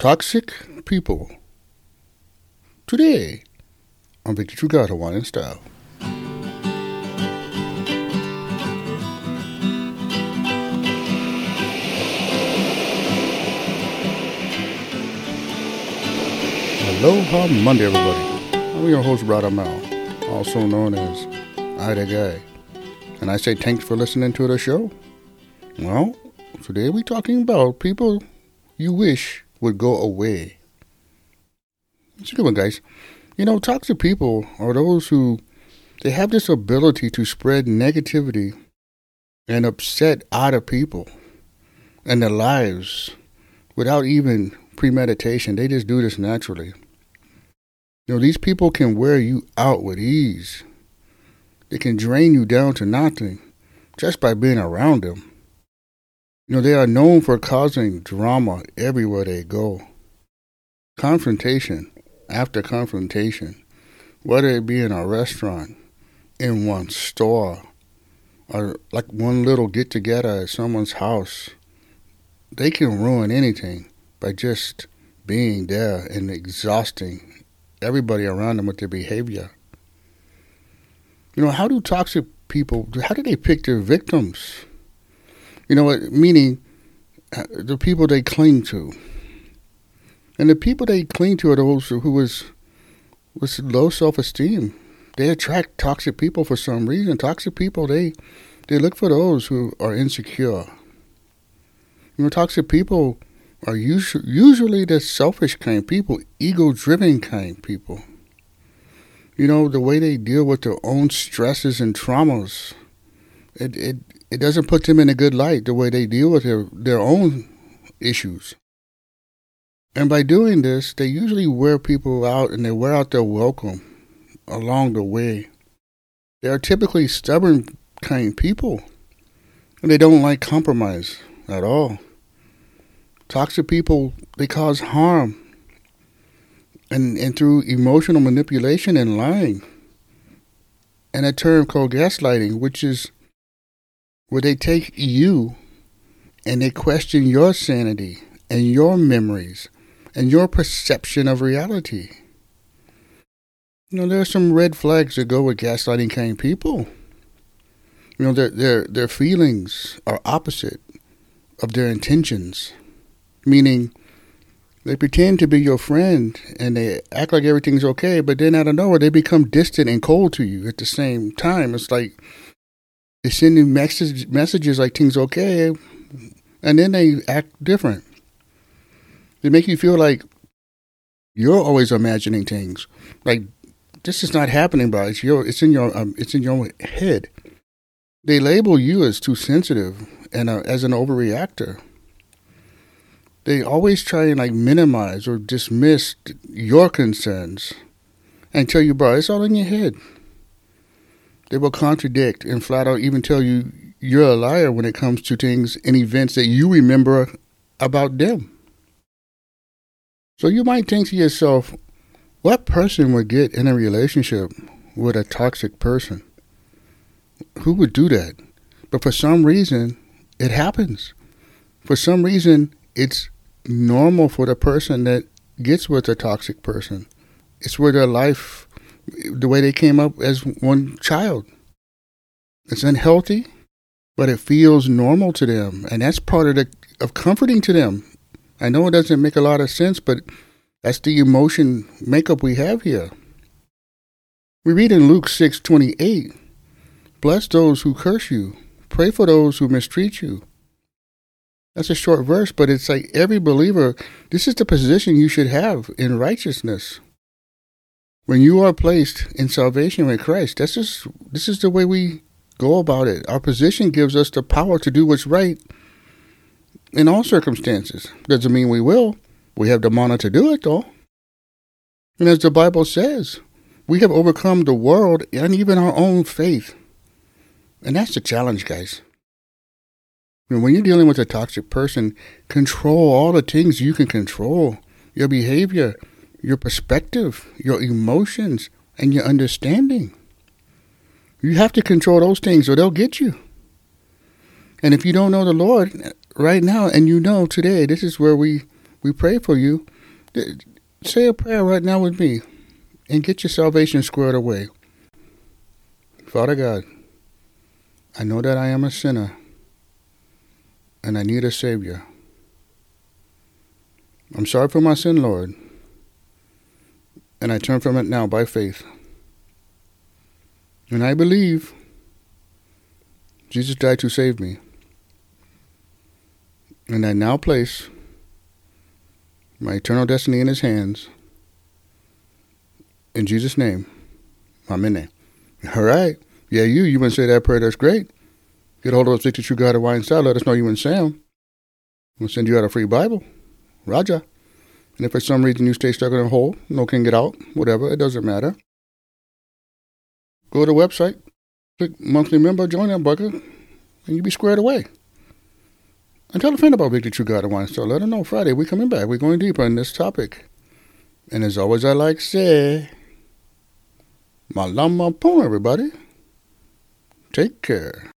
Toxic people. Today on Victor Trugadawani Hawaiian Style. Aloha Monday, everybody. I'm your host, Radamel, also known as Ida Guy. And I say thanks for listening to the show. Well, today we're talking about people you wish would go away. It's a good one, guys. You know, toxic people are those who, they have this ability to spread negativity and upset other people and their lives without even premeditation. They just do this naturally. You know, these people can wear you out with ease. They can drain you down to nothing just by being around them. You know, they are known for causing drama everywhere they go. Confrontation after confrontation, whether it be in a restaurant, in one store, or like one little get-together at someone's house. They can ruin anything by just being there and exhausting everybody around them with their behavior. You know, how do toxic people, how do they pick their victims? You know what, meaning the people they cling to. And the people they cling to are those who is with low self-esteem. They attract toxic people for some reason. Toxic people, they look for those who are insecure. You know, toxic people are usually the selfish kind people, ego-driven kind people. You know, the way they deal with their own stresses and traumas, It doesn't put them in a good light, the way they deal with their own issues. And by doing this, they usually wear people out and they wear out their welcome along the way. They are typically stubborn kind people, and they don't like compromise at all. Toxic people, they cause harm, and through emotional manipulation and lying, and a term called gaslighting, which is where they take you and they question your sanity and your memories and your perception of reality. You know, there are some red flags that go with gaslighting kind of people. You know, their feelings are opposite of their intentions, meaning they pretend to be your friend and they act like everything's okay, but then out of nowhere they become distant and cold to you at the same time. It's like they send you messages like things okay, and then they act different. They make you feel like you're always imagining things, like this is not happening, but it's in your head. They label you as too sensitive and as an overreactor. They always try and like minimize or dismiss your concerns and tell you, bro, it's all in your head. They will contradict and flat out even tell you you're a liar when it comes to things and events that you remember about them. So you might think to yourself, what person would get in a relationship with a toxic person? Who would do that? But for some reason, it happens. For some reason, it's normal for the person that gets with a toxic person. It's where their life, the way they came up as one child. It's unhealthy, but it feels normal to them. And that's part of comforting to them. I know it doesn't make a lot of sense, but that's the emotion makeup we have here. We read in Luke 6:28, bless those who curse you, pray for those who mistreat you. That's a short verse, but it's like every believer, this is the position you should have in righteousness. When you are placed in salvation with Christ, this is the way we go about it. Our position gives us the power to do what's right in all circumstances. Doesn't mean we will. We have the manner to do it, though. And as the Bible says, we have overcome the world and even our own faith. And that's the challenge, guys. When you're dealing with a toxic person, control all the things you can control. Your behavior, your perspective, your emotions, and your understanding. You have to control those things or they'll get you. And if you don't know the Lord right now, and you know today, this is where we We pray for you. Say a prayer right now with me and get your salvation squared away. Father God, I know that I am a sinner and I need a Savior. I'm sorry for my sin, Lord, and I turn from it now by faith. And I believe Jesus died to save me. And I now place my eternal destiny in his hands. In Jesus' name, amen. All right. Yeah, you wouldn't say that prayer. That's great. Get a hold of us, Victor Trugadawani Hawaiian Style. Let us know you and Sam. We'll send you out a free Bible. Raja. And if for some reason you stay stuck in a hole, no can get out, whatever, it doesn't matter. Go to the website, click monthly member, join that bucket, and you'll be squared away. And tell a friend about Victor Trugadawani. So let them know Friday we're coming back. We're going deeper in this topic. And as always, I like to say, malama pon, everybody. Take care.